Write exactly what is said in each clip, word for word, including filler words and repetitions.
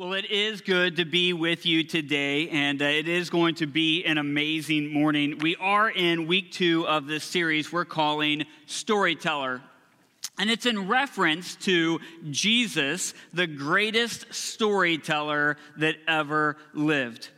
Well, it is good to be with you today, and uh, it is going to be an amazing morning. We are in week two of this series we're calling Storyteller, and it's in reference to Jesus, the greatest storyteller that ever lived.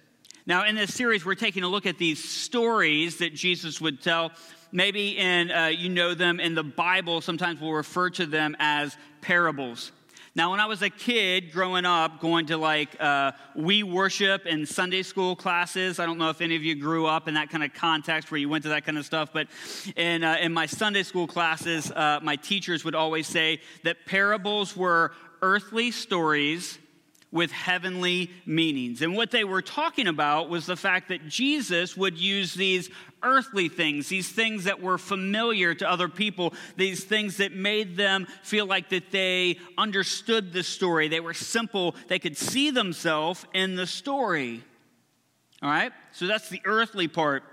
Now, in this series, we're taking a look at these stories that Jesus would tell. Maybe in uh, you know them in the Bible, sometimes we'll refer to them as parables. Now, when I was a kid growing up, going to like uh, We Worship and Sunday school classes, I don't know if any of you grew up in that kind of context where you went to that kind of stuff, but in, uh, in my Sunday school classes, uh, my teachers would always say that parables were earthly stories with heavenly meanings. And what they were talking about was the fact that Jesus would use these earthly things, these things that were familiar to other people, these things that made them feel like that they understood the story. They were simple. They could see themselves in the story. All right? So that's the earthly part.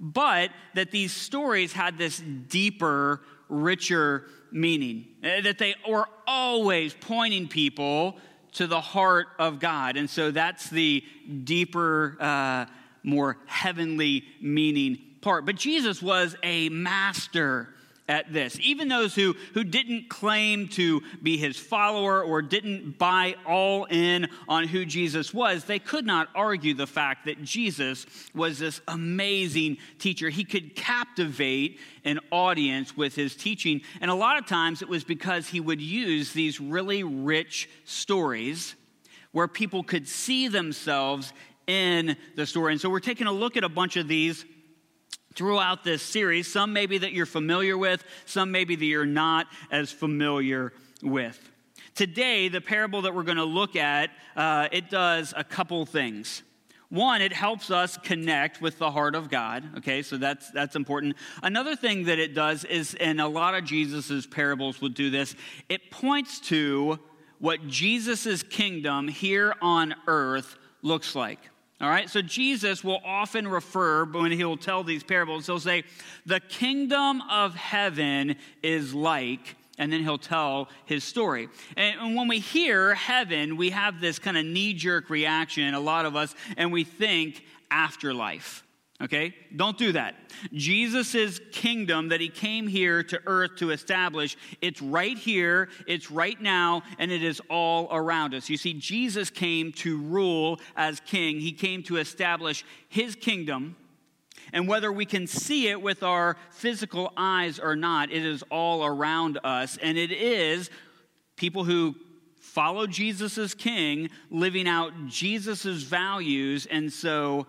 But that these stories had this deeper, richer meaning, that they were always pointing people to the heart of God. And so that's the deeper, uh, more heavenly meaning part. But Jesus was a master at this. Even those who, who didn't claim to be his follower or didn't buy all in on who Jesus was, they could not argue the fact that Jesus was this amazing teacher. He could captivate an audience with his teaching. And a lot of times it was because he would use these really rich stories where people could see themselves in the story. And so we're taking a look at a bunch of these throughout this series, some maybe that you're familiar with, some maybe that you're not as familiar with. Today, the parable that we're going to look at, uh, it does a couple things. One, it helps us connect with the heart of God, okay, so that's that's important. Another thing that it does is, and a lot of Jesus's parables would do this, it points to what Jesus's kingdom here on earth looks like. All right, so Jesus will often refer, when he'll tell these parables, he'll say, the kingdom of heaven is like, and then he'll tell his story. And when we hear heaven, we have this kind of knee-jerk reaction, a lot of us, and we think afterlife, okay? Don't do that. Jesus's kingdom that he came here to earth to establish, it's right here, it's right now, and it is all around us. You see, Jesus came to rule as king. He came to establish his kingdom, and whether we can see it with our physical eyes or not, it is all around us, and it is people who follow Jesus as king living out Jesus's values, and so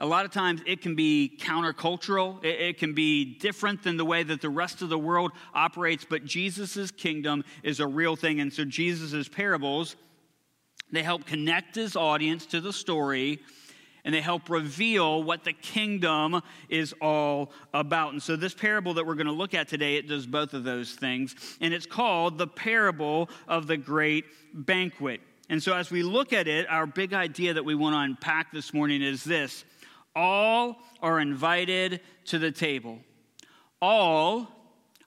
a lot of times it can be countercultural, it, it can be different than the way that the rest of the world operates, but Jesus' kingdom is a real thing. And so Jesus' parables, they help connect his audience to the story, and they help reveal what the kingdom is all about. And so this parable that we're going to look at today, it does both of those things, and it's called the parable of the great banquet. And so as we look at it, our big idea that we want to unpack this morning is this. All are invited to the table. All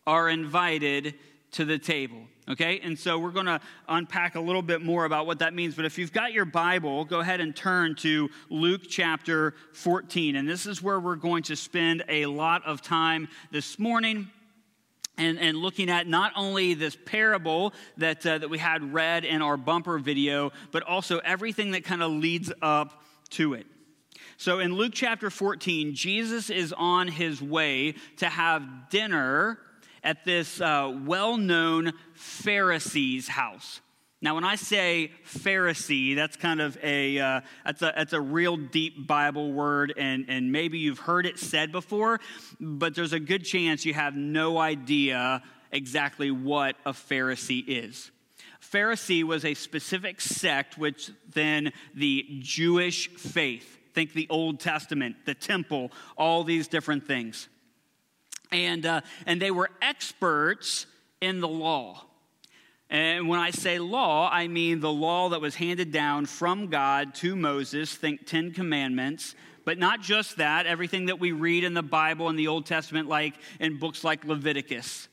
are invited to the table, okay? And so we're going to unpack a little bit more about what that means. But if you've got your Bible, go ahead and turn to Luke chapter fourteen. And this is where we're going to spend a lot of time this morning. And, and looking at not only this parable that, uh, that we had read in our bumper video, but also everything that kind of leads up to it. So in Luke chapter fourteen, Jesus is on his way to have dinner at this uh, well-known Pharisee's house. Now, when I say Pharisee, that's kind of a uh, that's a that's a real deep Bible word, and, and maybe you've heard it said before, but there's a good chance you have no idea exactly what a Pharisee is. Pharisee was a specific sect within the Jewish faith. Think the Old Testament, the temple, all these different things, and uh, and they were experts in the law. And when I say law, I mean the law that was handed down from God to Moses, think Ten Commandments, but not just that, everything that we read in the Bible in the Old Testament, like in books like Leviticus.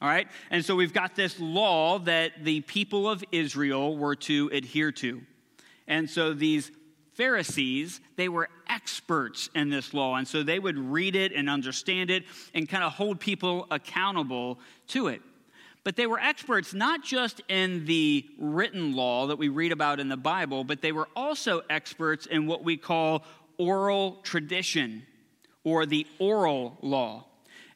all right? And so we've got this law that the people of Israel were to adhere to. And so these Pharisees, they were experts in this law, and so they would read it and understand it and kind of hold people accountable to it. But they were experts not just in the written law that we read about in the Bible, but they were also experts in what we call oral tradition or the oral law.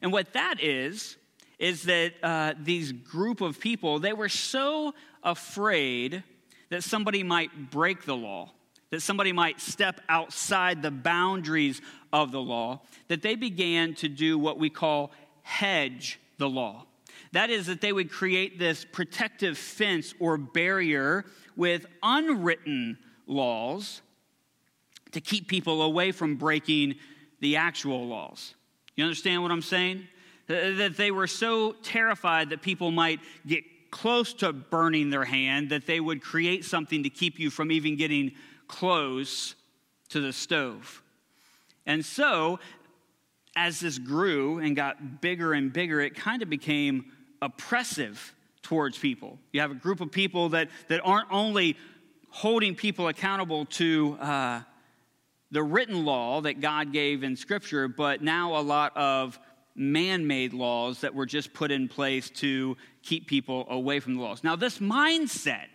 And what that is, is that uh, these group of people, they were so afraid that somebody might break the law, that somebody might step outside the boundaries of the law, that they began to do what we call hedge the law. That is, that they would create this protective fence or barrier with unwritten laws to keep people away from breaking the actual laws. You understand what I'm saying? That they were so terrified that people might get close to burning their hand that they would create something to keep you from even getting close to the stove. And so, as this grew and got bigger and bigger, it kind of became oppressive towards people. You have a group of people that, that aren't only holding people accountable to uh, the written law that God gave in Scripture, but now a lot of man-made laws that were just put in place to keep people away from the laws. Now, this mindset,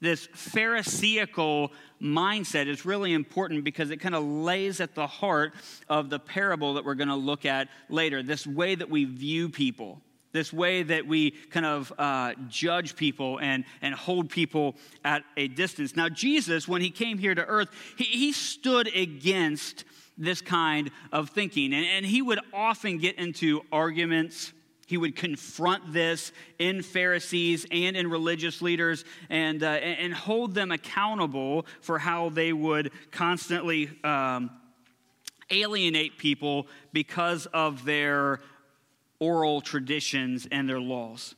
this Pharisaical mindset, is really important because it kind of lays at the heart of the parable that we're going to look at later, this way that we view people, this way that we kind of uh, judge people and, and hold people at a distance. Now, Jesus, when he came here to earth, he, he stood against this kind of thinking, and, and he would often get into arguments. He would confront this in Pharisees and in religious leaders and uh, and hold them accountable for how they would constantly um, alienate people because of their oral traditions and their laws.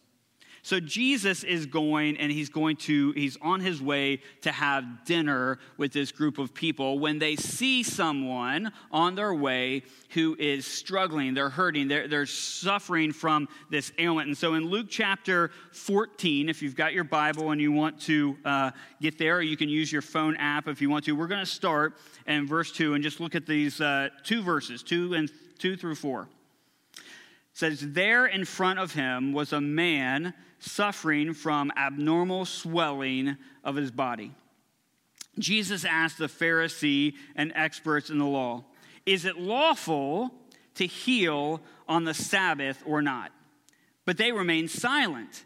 So Jesus is going, and he's going to, he's on his way to have dinner with this group of people when they see someone on their way who is struggling, they're hurting, they're, they're suffering from this ailment. And so in Luke chapter fourteen, if you've got your Bible and you want to uh, get there, or you can use your phone app if you want to, we're going to start in verse two and just look at these uh, two verses, two and two through four. It says, there in front of him was a man suffering from abnormal swelling of his body. Jesus asked the Pharisee and experts in the law, is it lawful to heal on the Sabbath or not? But they remained silent.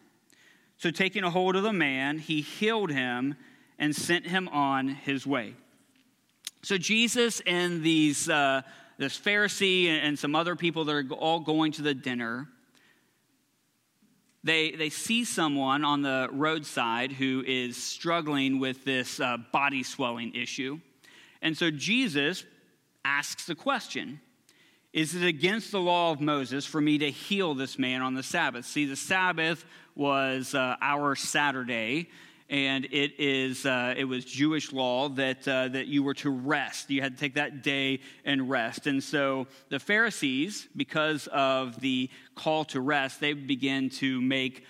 So taking a hold of the man, he healed him and sent him on his way. So Jesus and these uh, this Pharisee and some other people that are all going to the dinner, they they see someone on the roadside who is struggling with this uh, body swelling issue. And so Jesus asks the question, is it against the law of Moses for me to heal this man on the Sabbath? See, the Sabbath was uh, our Saturday, and it is uh, it was Jewish law that uh, that you were to rest. You had to take that day and rest. And so the Pharisees, because of the call to rest, they began to make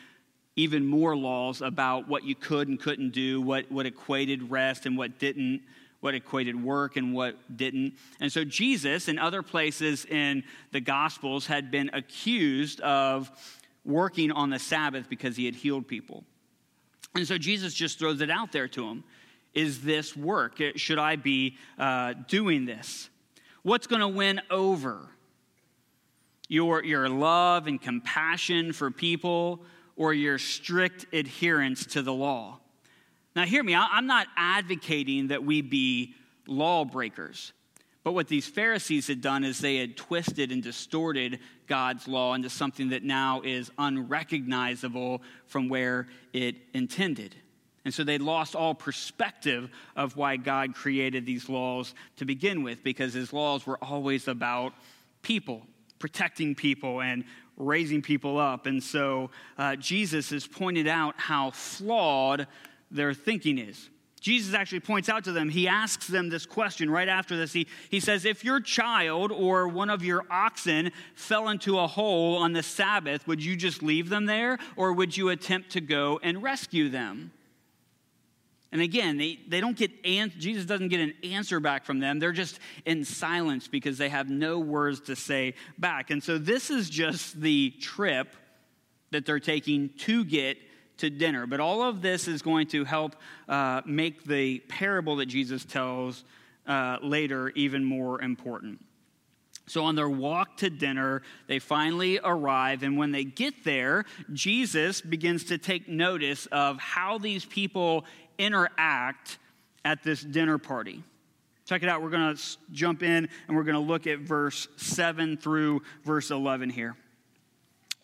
even more laws about what you could and couldn't do, what, what equated rest and what didn't, what equated work and what didn't. And so Jesus, in other places in the Gospels, had been accused of working on the Sabbath because he had healed people. And so Jesus just throws it out there to him. Is this work? Should I be uh, doing this? What's going to win over? Your, your love and compassion for people, or your strict adherence to the law? Now, hear me. I'm not advocating that we be lawbreakers. But what these Pharisees had done is they had twisted and distorted God's law into something that now is unrecognizable from where it intended. And so they lost all perspective of why God created these laws to begin with, because his laws were always about people, protecting people and raising people up. And so uh, Jesus has pointed out how flawed their thinking is. Jesus actually points out to them, he asks them this question right after this. He, he says, if your child or one of your oxen fell into a hole on the Sabbath, would you just leave them there, or would you attempt to go and rescue them? And again, they, they don't get an, Jesus doesn't get an answer back from them. They're just in silence because they have no words to say back. And so this is just the trip that they're taking to get to dinner. But all of this is going to help uh, make the parable that Jesus tells uh, later even more important. So on their walk to dinner, they finally arrive, and when they get there, Jesus begins to take notice of how these people interact at this dinner party. Check it out. We're going to jump in, and we're going to look at verse seven through verse eleven here.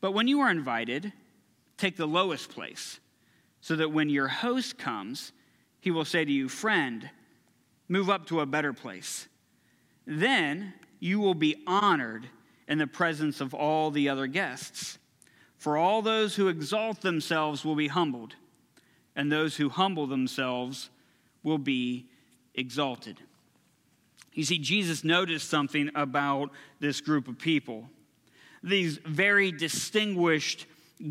But when you are invited, take the lowest place, so that when your host comes, he will say to you, friend, move up to a better place. Then you will be honored in the presence of all the other guests. For all those who exalt themselves will be humbled, and those who humble themselves will be exalted. You see, Jesus noticed something about this group of people. These very distinguished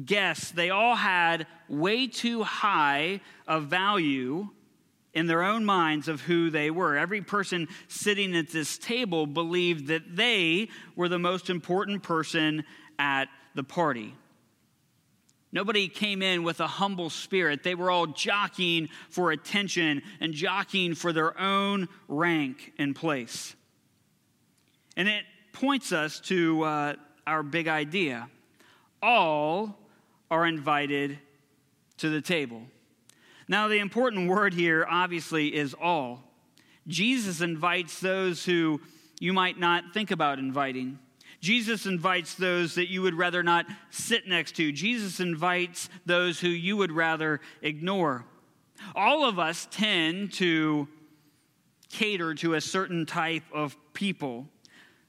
guests, they all had way too high a value in their own minds of who they were. Every person sitting at this table believed that they were the most important person at the party. Nobody came in with a humble spirit. They were all jockeying for attention and jockeying for their own rank and place. And it points us to uh, our big idea. All are invited to the table. Now, the important word here, obviously, is all. Jesus invites those who you might not think about inviting. Jesus invites those that you would rather not sit next to. Jesus invites those who you would rather ignore. All of us tend to cater to a certain type of people.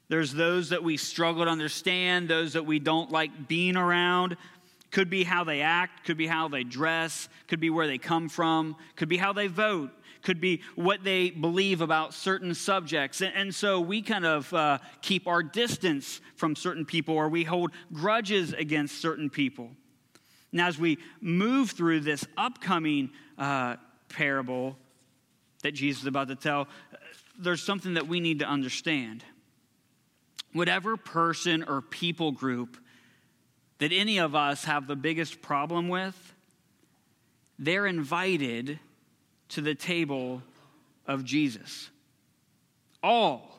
There's those that we struggle to understand, those that we don't like being around. Could be how they act, could be how they dress, could be where they come from, could be how they vote, could be what they believe about certain subjects. And, and so we kind of uh, keep our distance from certain people, or we hold grudges against certain people. Now, as we move through this upcoming uh, parable that Jesus is about to tell, there's something that we need to understand. Whatever person or people group that any of us have the biggest problem with, they're invited to the table of Jesus. All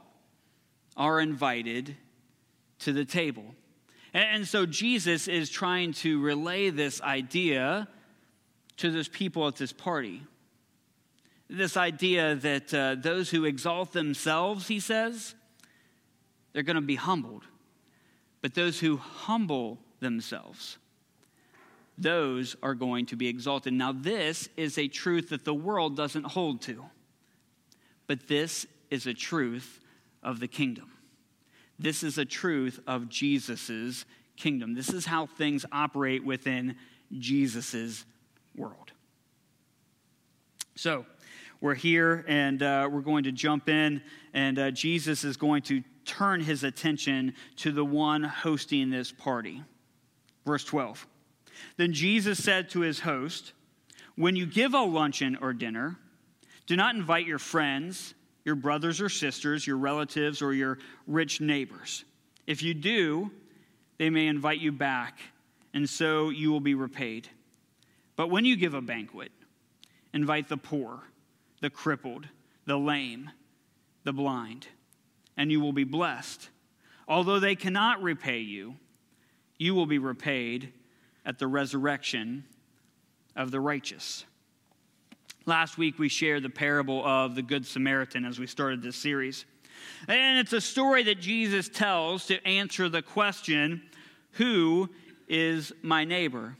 are invited to the table. And so Jesus is trying to relay this idea to those people at this party. This idea that uh, those who exalt themselves, he says, they're going to be humbled. But those who humble themselves, those are going to be exalted. Now, this is a truth that the world doesn't hold to, but this is a truth of the kingdom. This is a truth of Jesus's kingdom. This is how things operate within Jesus's world. So, we're here, and uh, we're going to jump in, and uh, Jesus is going to turn his attention to the one hosting this party. Verse twelve, then Jesus said to his host, when you give a luncheon or dinner, do not invite your friends, your brothers or sisters, your relatives, or your rich neighbors. If you do, they may invite you back, and so you will be repaid. But when you give a banquet, invite the poor, the crippled, the lame, the blind, and you will be blessed. Although they cannot repay you, you will be repaid at the resurrection of the righteous. Last week, we shared the parable of the Good Samaritan as we started this series. And it's a story that Jesus tells to answer the question, who is my neighbor?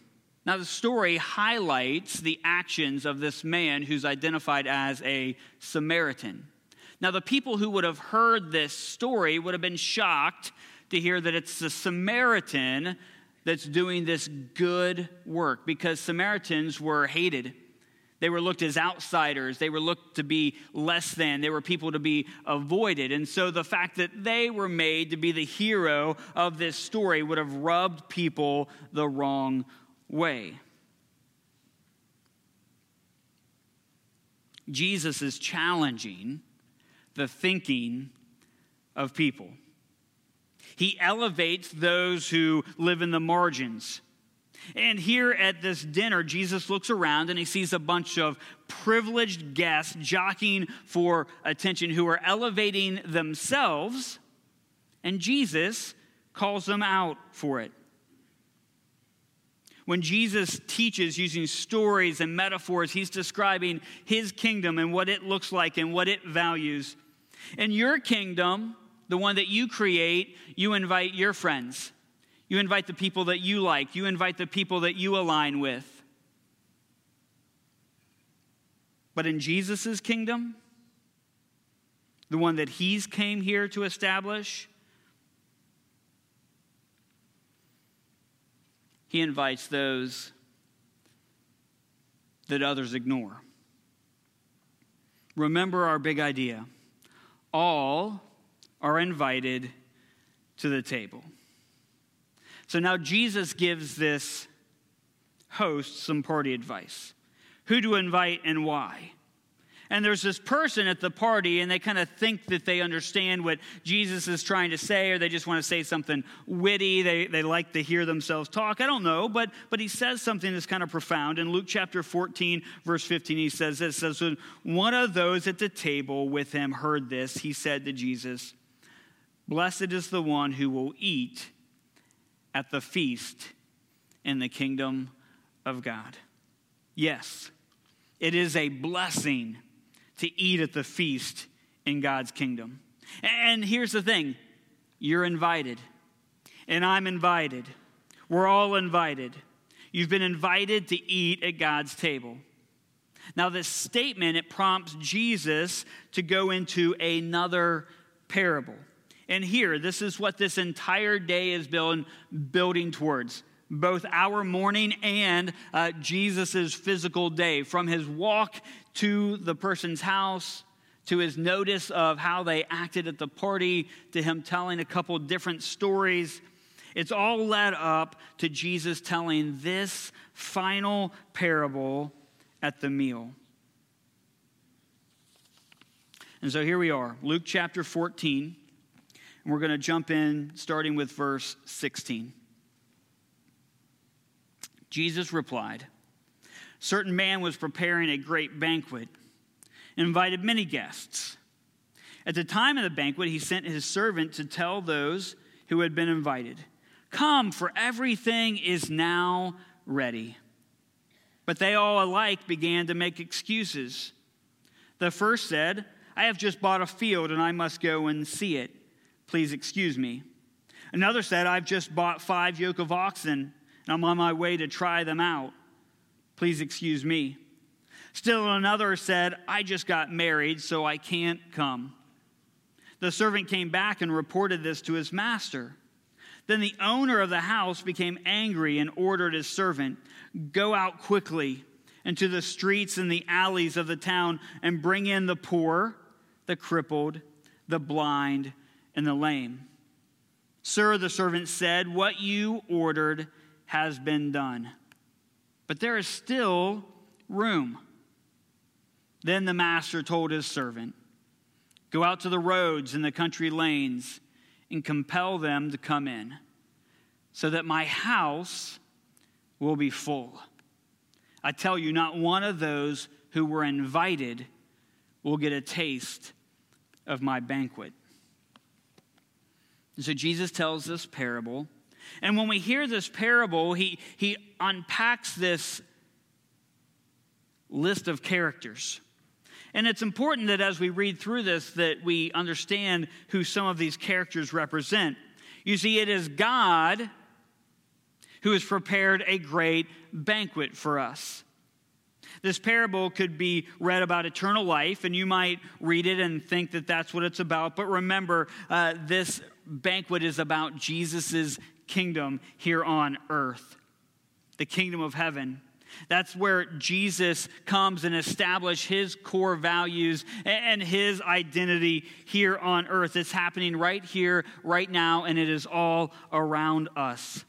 Now, the story highlights the actions of this man who's identified as a Samaritan. Now, the people who would have heard this story would have been shocked to hear that it's the Samaritan that's doing this good work, because Samaritans were hated. They were looked as outsiders. They were looked to be less than. They were people to be avoided. And so the fact that they were made to be the hero of this story would have rubbed people the wrong way. Jesus is challenging the thinking of people. He elevates those who live in the margins. And here at this dinner, Jesus looks around and he sees a bunch of privileged guests jockeying for attention who are elevating themselves, and Jesus calls them out for it. When Jesus teaches using stories and metaphors, he's describing his kingdom and what it looks like and what it values. In your kingdom, the one that you create, you invite your friends. You invite the people that you like. You invite the people that you align with. But in Jesus' kingdom, the one that he's came here to establish, he invites those that others ignore. Remember our big idea. All are invited to the table. So now Jesus gives this host some party advice. Who to invite and why. And there's this person at the party, and they kind of think that they understand what Jesus is trying to say, or they just want to say something witty. They, they like to hear themselves talk. I don't know, but, but he says something that's kind of profound. In Luke chapter fourteen, verse fifteen, he says this. Says, when one of those at the table with him heard this, he said to Jesus, "Blessed is the one who will eat at the feast in the kingdom of God." Yes, it is a blessing to eat at the feast in God's kingdom. And here's the thing. You're invited. And I'm invited. We're all invited. You've been invited to eat at God's table. Now this statement, it prompts Jesus to go into another parable. And here, this is what this entire day is building, building towards. Both our morning and uh, Jesus' physical day. From his walk to the person's house, to his notice of how they acted at the party, to him telling a couple different stories. It's all led up to Jesus telling this final parable at the meal. And so here we are, Luke chapter fourteen. And we're going to jump in, starting with verse sixteen. Jesus replied, "A certain man was preparing a great banquet and invited many guests. At the time of the banquet, he sent his servant to tell those who had been invited, 'Come, for everything is now ready.' But they all alike began to make excuses. The first said, 'I have just bought a field and I must go and see it. Please excuse me.' Another said, 'I've just bought five yoke of oxen, and I'm on my way to try them out. Please excuse me.' Still another said, 'I just got married, so I can't come.' The servant came back and reported this to his master. Then the owner of the house became angry and ordered his servant, 'Go out quickly into the streets and the alleys of the town and bring in the poor, the crippled, the blind, and the lame.' 'Sir,' the servant said, 'what you ordered has been done, but there is still room.' Then the master told his servant, 'Go out to the roads and the country lanes and compel them to come in, so that my house will be full. I tell you, not one of those who were invited will get a taste of my banquet.'" So Jesus tells this parable. And when we hear this parable, he, he unpacks this list of characters. And it's important that as we read through this that we understand who some of these characters represent. You see, it is God who has prepared a great banquet for us. This parable could be read about eternal life, and you might read it and think that that's what it's about. But remember, uh, this banquet is about Jesus' kingdom here on earth, the kingdom of heaven. That's where Jesus comes and establishes his core values and his identity here on earth. It's happening right here, right now, and it is all around us.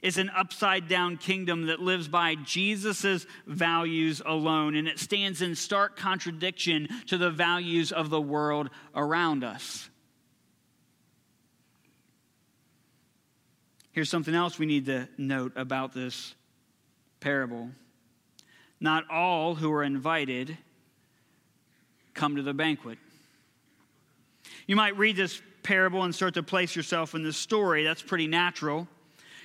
It's an upside-down kingdom that lives by Jesus' values alone, and it stands in stark contradiction to the values of the world around us. Here's something else we need to note about this parable. Not all who are invited come to the banquet. You might read this parable and start to place yourself in the story. That's pretty natural.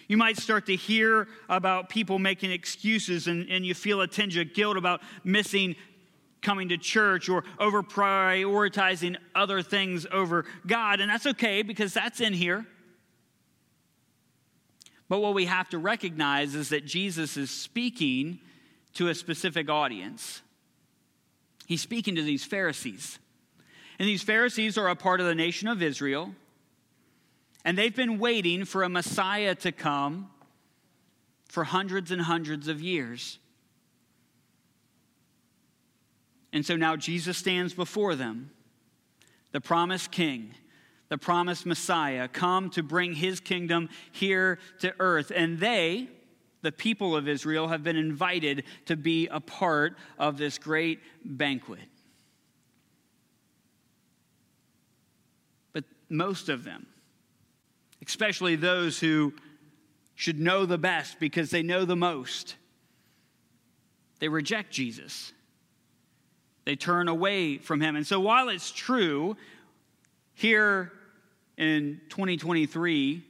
You might start to hear about people making excuses, and, and you feel a tinge of guilt about missing coming to church or over prioritizing other things over God. And that's okay, because that's in here. But what we have to recognize is that Jesus is speaking to a specific audience. He's speaking to these Pharisees. And these Pharisees are a part of the nation of Israel. And they've been waiting for a Messiah to come for hundreds and hundreds of years. And so now Jesus stands before them, the promised king, the promised Messiah, come to bring his kingdom here to earth. And they, the people of Israel, have been invited to be a part of this great banquet. But most of them, especially those who should know the best because they know the most, they reject Jesus. They turn away from him. And so while it's true, here in twenty twenty-three,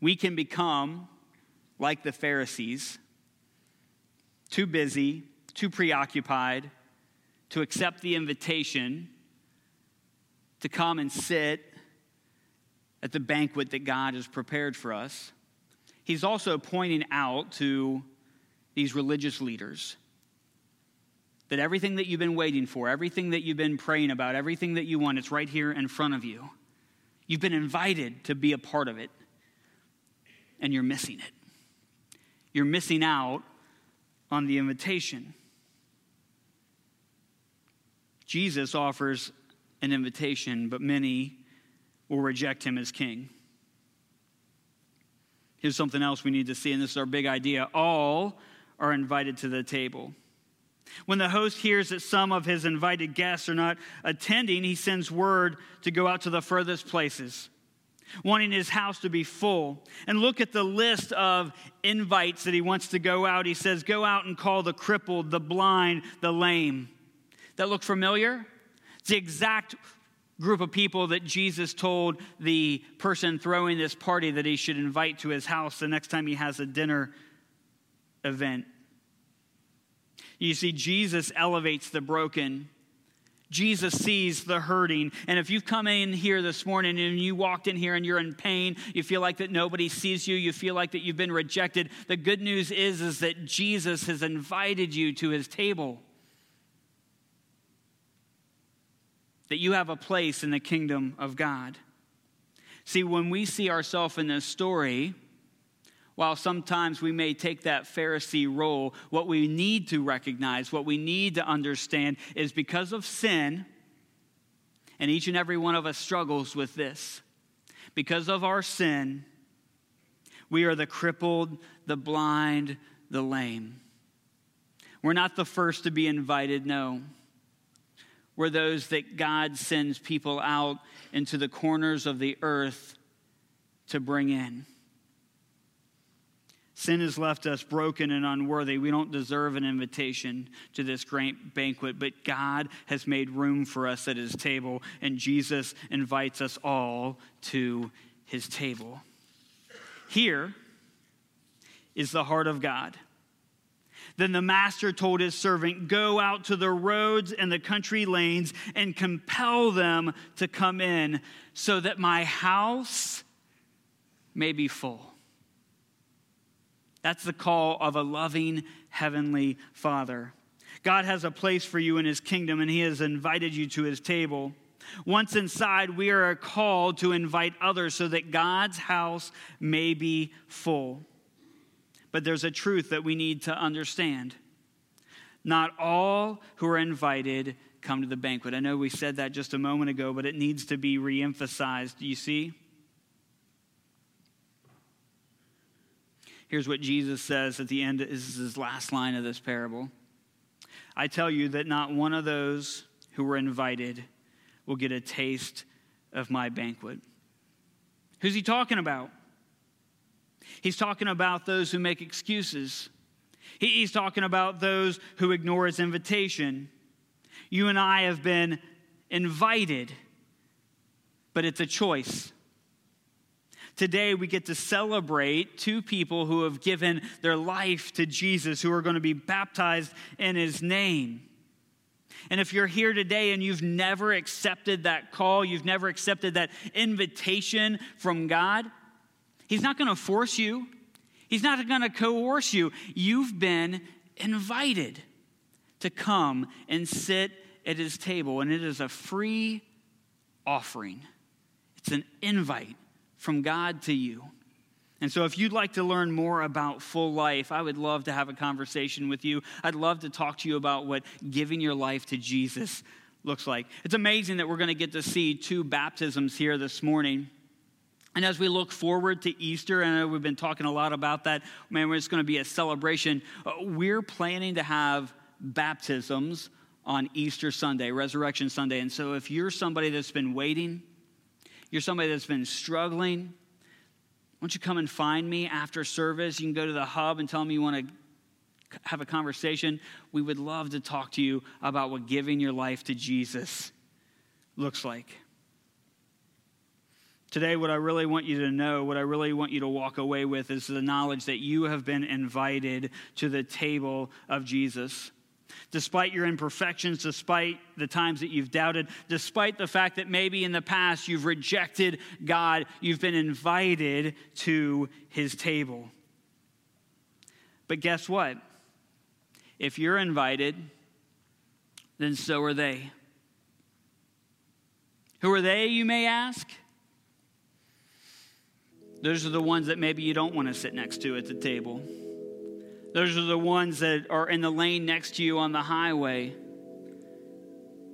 we can become like the Pharisees, too busy, too preoccupied to accept the invitation to come and sit at the banquet that God has prepared for us. He's also pointing out to these religious leaders that everything that you've been waiting for, everything that you've been praying about, everything that you want, it's right here in front of you. You've been invited to be a part of it, and you're missing it. You're missing out on the invitation. Jesus offers an invitation, but many will reject him as king. Here's something else we need to see, and this is our big idea. All are invited to the table. When the host hears that some of his invited guests are not attending, he sends word to go out to the furthest places, wanting his house to be full. And look at the list of invites that he wants to go out. He says, go out and call the crippled, the blind, the lame. That look familiar? It's the exact group of people that Jesus told the person throwing this party that he should invite to his house the next time he has a dinner event. You see, Jesus elevates the broken. Jesus sees the hurting. And if you've come in here this morning and you walked in here and you're in pain, you feel like that nobody sees you, you feel like that you've been rejected, the good news is, is that Jesus has invited you to his table, that you have a place in the kingdom of God. See, when we see ourselves in this story, while sometimes we may take that Pharisee role, what we need to recognize, what we need to understand is because of sin, and each and every one of us struggles with this, because of our sin, we are the crippled, the blind, the lame. We're not the first to be invited, no. We're those that God sends people out into the corners of the earth to bring in. Sin has left us broken and unworthy. We don't deserve an invitation to this great banquet, but God has made room for us at his table, and Jesus invites us all to his table. Here is the heart of God. Then the master told his servant, go out to the roads and the country lanes and compel them to come in so that my house may be full. That's the call of a loving heavenly Father. God has a place for you in his kingdom, and he has invited you to his table. Once inside, we are called to invite others so that God's house may be full. But there's a truth that we need to understand. Not all who are invited come to the banquet. I know we said that just a moment ago, but it needs to be reemphasized. You see? Here's what Jesus says at the end. This is his last line of this parable. I tell you that not one of those who were invited will get a taste of my banquet. Who's he talking about? He's talking about those who make excuses. He's talking about those who ignore his invitation. You and I have been invited, but it's a choice. Today we get to celebrate two people who have given their life to Jesus, who are going to be baptized in his name. And if you're here today and you've never accepted that call, you've never accepted that invitation from God, he's not going to force you. He's not going to coerce you. You've been invited to come and sit at his table, and it is a free offering. It's an invite from God to you. And so if you'd like to learn more about full life, I would love to have a conversation with you. I'd love to talk to you about what giving your life to Jesus looks like. It's amazing that we're going to get to see two baptisms here this morning. And as we look forward to Easter, and I know we've been talking a lot about that, man, it's going to be a celebration. We're planning to have baptisms on Easter Sunday, Resurrection Sunday. And so if you're somebody that's been waiting, you're somebody that's been struggling, why don't you come and find me after service? You can go to the hub and tell me you want to have a conversation. We would love to talk to you about what giving your life to Jesus looks like. Today, what I really want you to know, what I really want you to walk away with is the knowledge that you have been invited to the table of Jesus. Despite your imperfections, despite the times that you've doubted, despite the fact that maybe in the past you've rejected God, you've been invited to his table. But guess what? If you're invited, then so are they. Who are they, you may ask? Those are the ones that maybe you don't want to sit next to at the table. Those are the ones that are in the lane next to you on the highway.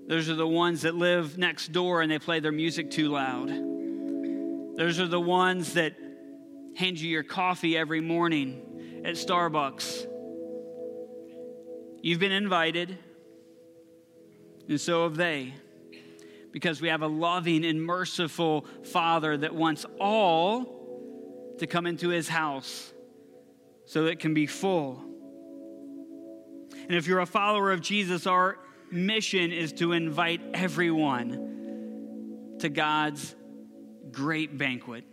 Those are the ones that live next door and they play their music too loud. Those are the ones that hand you your coffee every morning at Starbucks. You've been invited, and so have they, because we have a loving and merciful Father that wants all to come into his house, so it can be full. And if you're a follower of Jesus, our mission is to invite everyone to God's great banquet.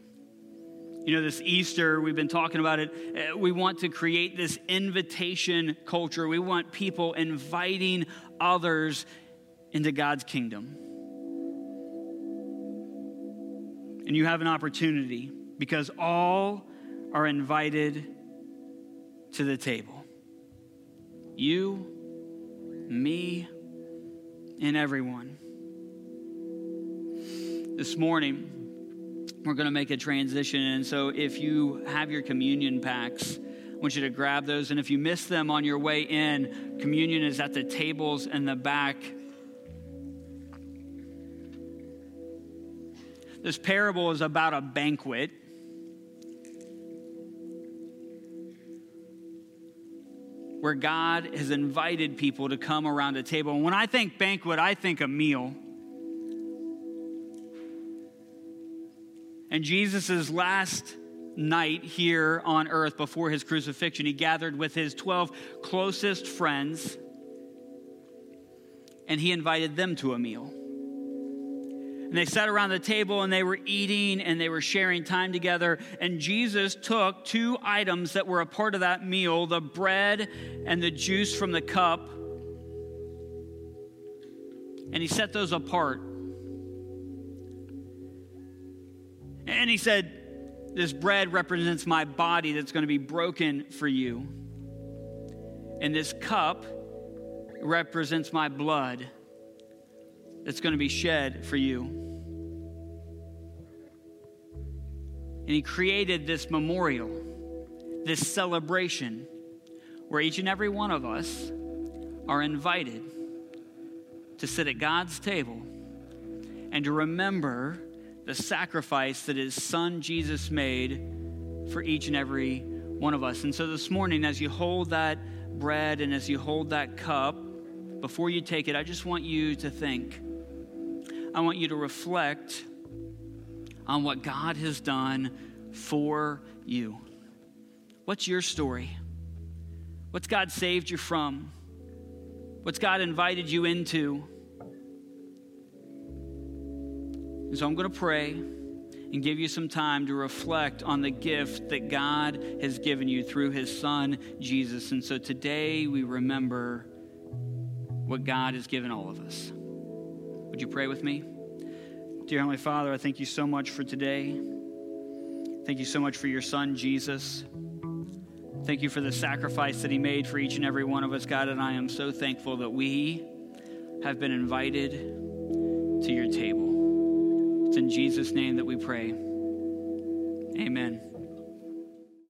You know, this Easter, we've been talking about it. We want to create this invitation culture. We want people inviting others into God's kingdom. And you have an opportunity because all are invited to the table. You, me, and everyone. This morning, we're going to make a transition. And so if you have your communion packs, I want you to grab those. And if you miss them on your way in, communion is at the tables in the back. This parable is about a banquet. Where God has invited people to come around a table. And when I think banquet, I think a meal. And Jesus' last night here on earth before his crucifixion, he gathered with his twelve closest friends, and he invited them to a meal. And they sat around the table and they were eating and they were sharing time together. And Jesus took two items that were a part of that meal, the bread and the juice from the cup, and he set those apart. And he said, this bread represents my body that's going to be broken for you. And this cup represents my blood that's going to be shed for you. And he created this memorial, this celebration, where each and every one of us are invited to sit at God's table and to remember the sacrifice that his son Jesus made for each and every one of us. And so this morning, as you hold that bread and as you hold that cup, before you take it, I just want you to think. I want you to reflect on what God has done for you. What's your story? What's God saved you from? What's God invited you into? And so I'm going to pray and give you some time to reflect on the gift that God has given you through his son, Jesus. And so today we remember what God has given all of us. Would you pray with me? Dear Heavenly Father, I thank you so much for today. Thank you so much for your son, Jesus. Thank you for the sacrifice that he made for each and every one of us, God. And I am so thankful that we have been invited to your table. It's in Jesus' name that we pray. Amen.